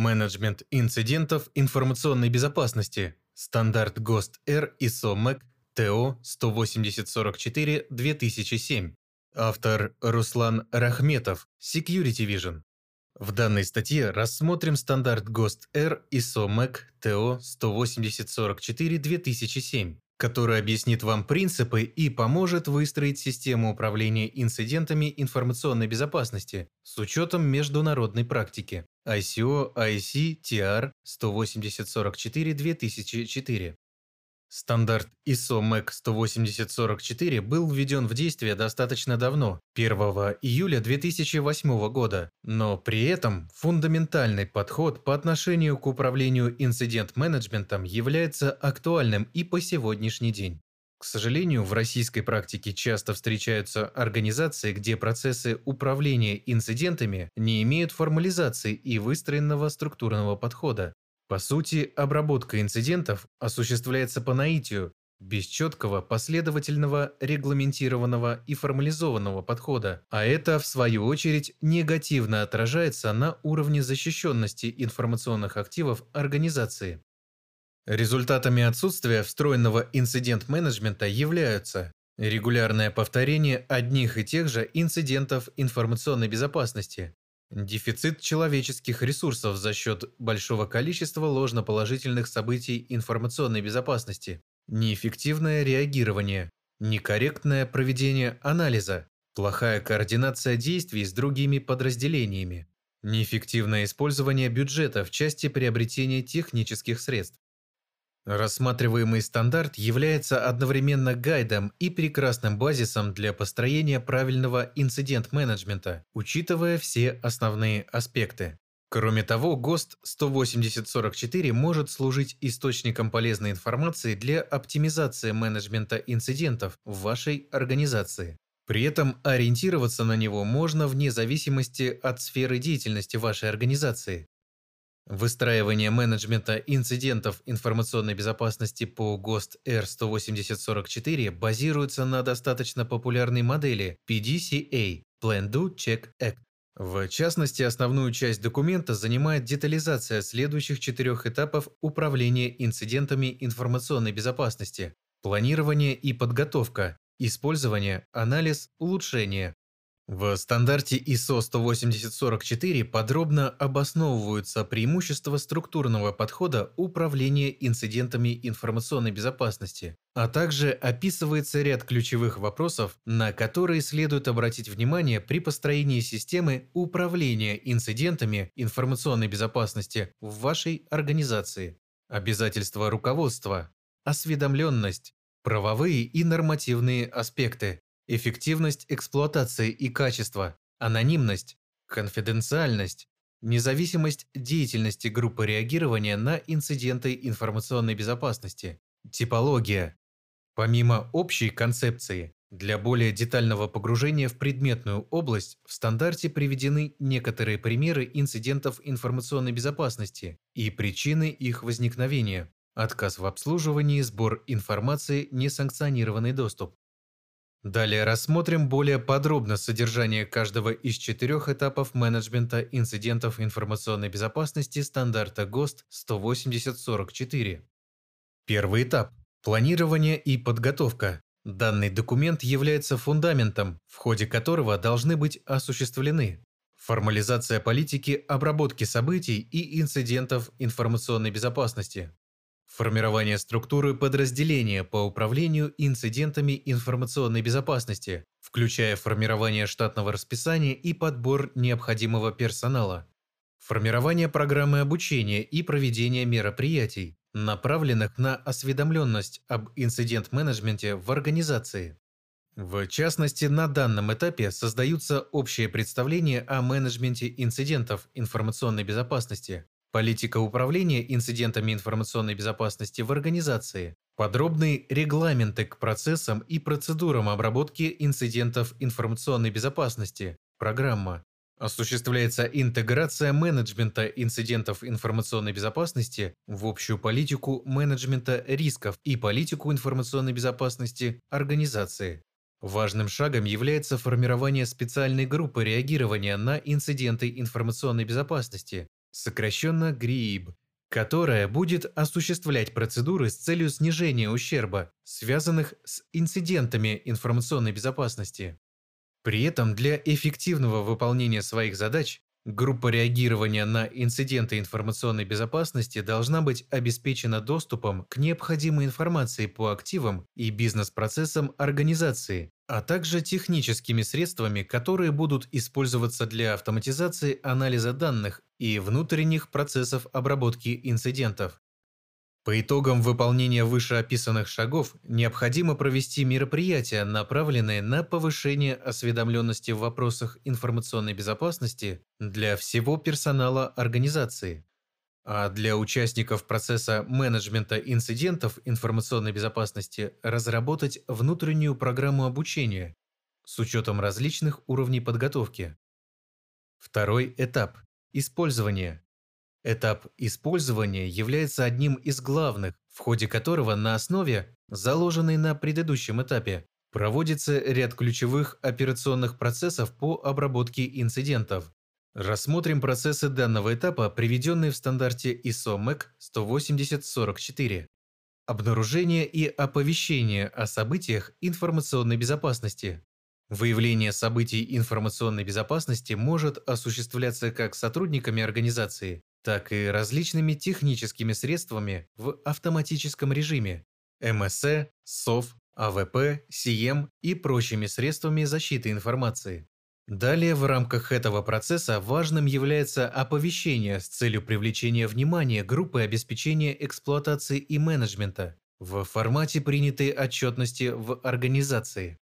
Менеджмент инцидентов информационной безопасности. Стандарт ГОСТ-Р ИСО МЭК ТО 18044-2007. Автор Руслан Рахметов, Security Vision. В данной статье рассмотрим стандарт ГОСТ-Р ИСО МЭК ТО 18044-2007, который объяснит вам принципы и поможет выстроить систему управления инцидентами информационной безопасности с учетом международной практики ICO IC TR 18044-2004. Стандарт ISO MEC 18044 был введен в действие достаточно давно, 1 июля 2008 года, но при этом фундаментальный подход по отношению к управлению инцидент-менеджментом является актуальным и по сегодняшний день. К сожалению, в российской практике часто встречаются организации, где процессы управления инцидентами не имеют формализации и выстроенного структурного подхода. По сути, обработка инцидентов осуществляется по наитию, без четкого, последовательного, регламентированного и формализованного подхода, а это, в свою очередь, негативно отражается на уровне защищенности информационных активов организации. Результатами отсутствия встроенного инцидент-менеджмента являются регулярное повторение одних и тех же инцидентов информационной безопасности, дефицит человеческих ресурсов за счет большого количества ложноположительных событий информационной безопасности, неэффективное реагирование, некорректное проведение анализа, плохая координация действий с другими подразделениями, неэффективное использование бюджета в части приобретения технических средств. Рассматриваемый стандарт является одновременно гайдом и прекрасным базисом для построения правильного инцидент-менеджмента, учитывая все основные аспекты. Кроме того, ГОСТ 18044 может служить источником полезной информации для оптимизации менеджмента инцидентов в вашей организации. При этом ориентироваться на него можно вне зависимости от сферы деятельности вашей организации. Выстраивание менеджмента инцидентов информационной безопасности по ГОСТ-Р 18044 базируется на достаточно популярной модели PDCA – Plan Do Check Act. В частности, основную часть документа занимает детализация следующих 4 этапов управления инцидентами информационной безопасности – планирование и подготовка, использование, анализ, улучшение. В стандарте ISO 18044 подробно обосновываются преимущества структурного подхода управления инцидентами информационной безопасности, а также описывается ряд ключевых вопросов, на которые следует обратить внимание при построении системы управления инцидентами информационной безопасности в вашей организации. Обязательства руководства, осведомленность, правовые и нормативные аспекты, эффективность эксплуатации и качества, анонимность, конфиденциальность, независимость деятельности группы реагирования на инциденты информационной безопасности, типология. Помимо общей концепции, для более детального погружения в предметную область в стандарте приведены некоторые примеры инцидентов информационной безопасности и причины их возникновения, отказ в обслуживании, сбор информации, несанкционированный доступ. Далее рассмотрим более подробно содержание каждого из 4 этапов менеджмента инцидентов информационной безопасности стандарта ГОСТ 18044. Первый этап – планирование и подготовка. Данный документ является фундаментом, в ходе которого должны быть осуществлены формализация политики обработки событий и инцидентов информационной безопасности, формирование структуры подразделения по управлению инцидентами информационной безопасности, включая формирование штатного расписания и подбор необходимого персонала, формирование программы обучения и проведение мероприятий, направленных на осведомленность об инцидент-менеджменте в организации. В частности, на данном этапе создаются общие представления о менеджменте инцидентов информационной безопасности, политика управления инцидентами информационной безопасности в организации, подробные регламенты к процессам и процедурам обработки инцидентов информационной безопасности, программа. Осуществляется интеграция менеджмента инцидентов информационной безопасности в общую политику менеджмента рисков и политику информационной безопасности организации. Важным шагом является формирование специальной группы реагирования на инциденты информационной безопасности, сокращенно ГРИБ, которая будет осуществлять процедуры с целью снижения ущерба, связанных с инцидентами информационной безопасности. При этом для эффективного выполнения своих задач группа реагирования на инциденты информационной безопасности должна быть обеспечена доступом к необходимой информации по активам и бизнес-процессам организации, а также техническими средствами, которые будут использоваться для автоматизации анализа данных и внутренних процессов обработки инцидентов. По итогам выполнения вышеописанных шагов необходимо провести мероприятия, направленные на повышение осведомленности в вопросах информационной безопасности для всего персонала организации. А для участников процесса менеджмента инцидентов информационной безопасности разработать внутреннюю программу обучения с учетом различных уровней подготовки. Второй этап – использование. Этап использования является одним из главных, в ходе которого на основе, заложенной на предыдущем этапе, проводится ряд ключевых операционных процессов по обработке инцидентов. Рассмотрим процессы данного этапа, приведенные в стандарте ISO МЭК 18044. Обнаружение и оповещение о событиях информационной безопасности. Выявление событий информационной безопасности может осуществляться как сотрудниками организации, так и различными техническими средствами в автоматическом режиме – МСЭ, СОФ, АВП, СИЭМ и прочими средствами защиты информации. Далее в рамках этого процесса важным является оповещение с целью привлечения внимания группы обеспечения эксплуатации и менеджмента в формате принятой отчетности в организации.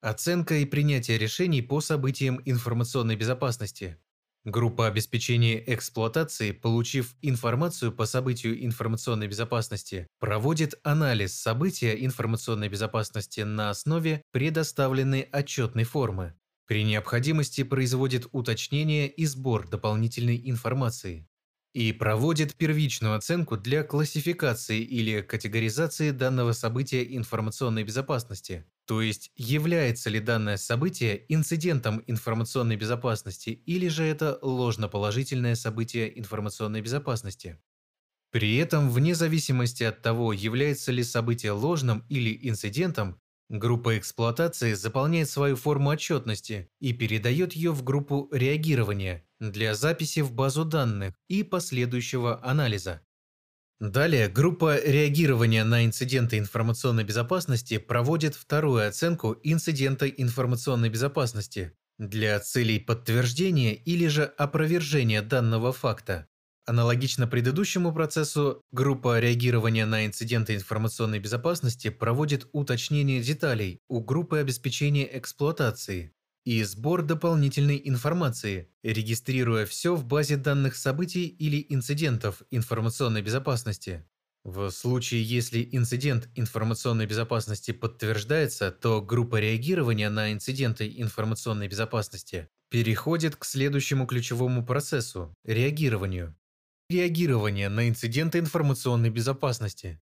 Оценка и принятие решений по событиям информационной безопасности. Группа обеспечения эксплуатации, получив информацию по событию информационной безопасности, проводит анализ события информационной безопасности на основе предоставленной отчетной формы. При необходимости производит уточнение и сбор дополнительной информации. И проводит первичную оценку для классификации или категоризации данного события информационной безопасности, то есть является ли данное событие инцидентом информационной безопасности или же это ложноположительное событие информационной безопасности. При этом, вне зависимости от того, является ли событие ложным или инцидентом, группа эксплуатации заполняет свою форму отчетности и передает ее в группу реагирования для записи в базу данных и последующего анализа. Далее группа реагирования на инциденты информационной безопасности проводит вторую оценку инцидента информационной безопасности для целей подтверждения или же опровержения данного факта. Аналогично предыдущему процессу, группа реагирования на инциденты информационной безопасности проводит уточнение деталей у группы обеспечения эксплуатации и сбор дополнительной информации, регистрируя все в базе данных событий или инцидентов информационной безопасности. В случае, если инцидент информационной безопасности подтверждается, то группа реагирования на инциденты информационной безопасности переходит к следующему ключевому процессу – реагированию. Реагирование на инциденты информационной безопасности.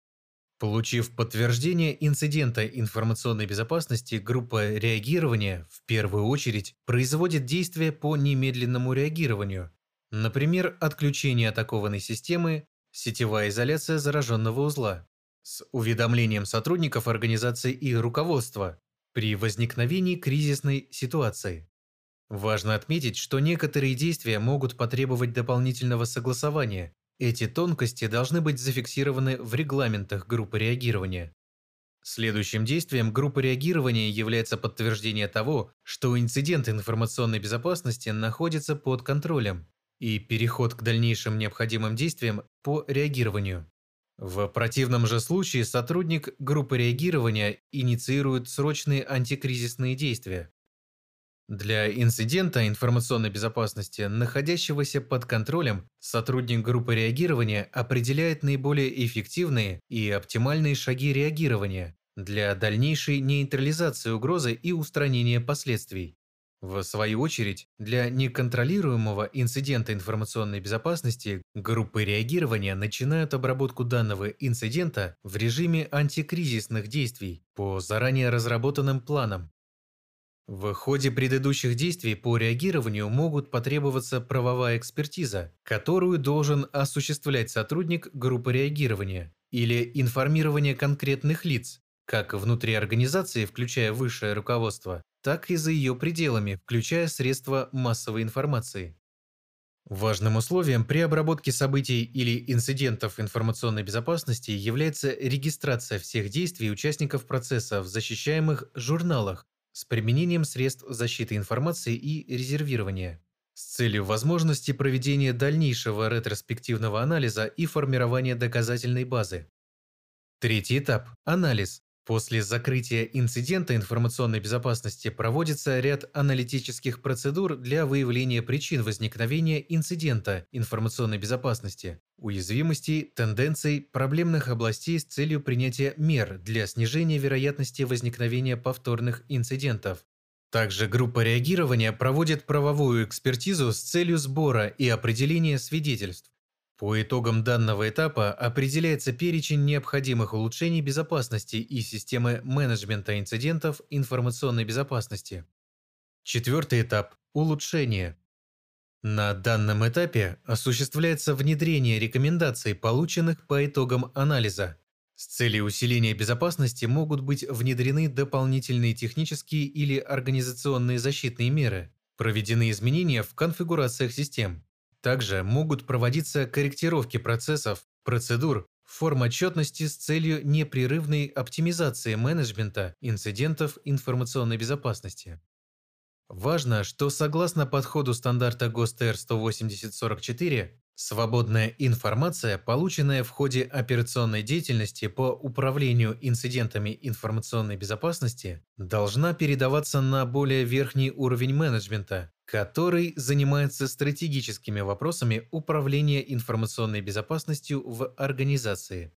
Получив подтверждение инцидента информационной безопасности, группа реагирования в первую очередь производит действия по немедленному реагированию, например, отключение атакованной системы, сетевая изоляция зараженного узла, с уведомлением сотрудников организации и руководства при возникновении кризисной ситуации. Важно отметить, что некоторые действия могут потребовать дополнительного согласования. Эти тонкости должны быть зафиксированы в регламентах группы реагирования. Следующим действием группы реагирования является подтверждение того, что инцидент информационной безопасности находится под контролем, и переход к дальнейшим необходимым действиям по реагированию. В противном же случае сотрудник группы реагирования инициирует срочные антикризисные действия. Для инцидента информационной безопасности, находящегося под контролем, сотрудник группы реагирования определяет наиболее эффективные и оптимальные шаги реагирования для дальнейшей нейтрализации угрозы и устранения последствий. В свою очередь, для неконтролируемого инцидента информационной безопасности группы реагирования начинают обработку данного инцидента в режиме антикризисных действий по заранее разработанным планам. В ходе предыдущих действий по реагированию могут потребоваться правовая экспертиза, которую должен осуществлять сотрудник группы реагирования, или информирование конкретных лиц, как внутри организации, включая высшее руководство, так и за ее пределами, включая средства массовой информации. Важным условием при обработке событий или инцидентов информационной безопасности является регистрация всех действий участников процесса в защищаемых журналах с применением средств защиты информации и резервирования, с целью возможности проведения дальнейшего ретроспективного анализа и формирования доказательной базы. Третий этап – анализ. После закрытия инцидента информационной безопасности проводится ряд аналитических процедур для выявления причин возникновения инцидента информационной безопасности, уязвимостей, тенденций, проблемных областей с целью принятия мер для снижения вероятности возникновения повторных инцидентов. Также группа реагирования проводит правовую экспертизу с целью сбора и определения свидетельств. По итогам данного этапа определяется перечень необходимых улучшений безопасности и системы менеджмента инцидентов информационной безопасности. Четвертый этап – улучшение. На данном этапе осуществляется внедрение рекомендаций, полученных по итогам анализа. С целью усиления безопасности могут быть внедрены дополнительные технические или организационные защитные меры, проведены изменения в конфигурациях систем. Также могут проводиться корректировки процессов, процедур, форм отчетности с целью непрерывной оптимизации менеджмента инцидентов информационной безопасности. Важно, что согласно подходу стандарта ГОСТ-Р 18044, свободная информация, полученная в ходе операционной деятельности по управлению инцидентами информационной безопасности, должна передаваться на более верхний уровень менеджмента, который занимается стратегическими вопросами управления информационной безопасностью в организации.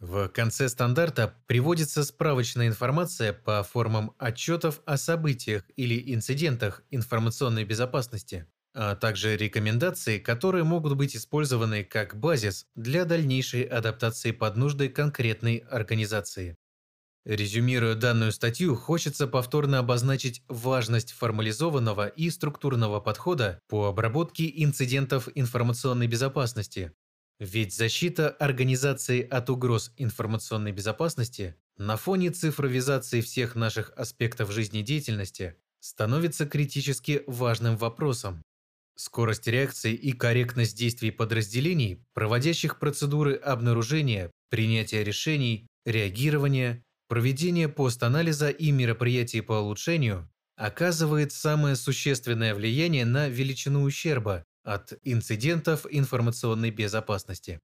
В конце стандарта приводится справочная информация по формам отчетов о событиях или инцидентах информационной безопасности, а также рекомендации, которые могут быть использованы как базис для дальнейшей адаптации под нужды конкретной организации. Резюмируя данную статью, хочется повторно обозначить важность формализованного и структурного подхода по обработке инцидентов информационной безопасности. Ведь защита организации от угроз информационной безопасности на фоне цифровизации всех наших аспектов жизнедеятельности становится критически важным вопросом. Скорость реакции и корректность действий подразделений, проводящих процедуры обнаружения, принятия решений, реагирования, проведение пост-анализа и мероприятий по улучшению оказывает самое существенное влияние на величину ущерба от инцидентов информационной безопасности.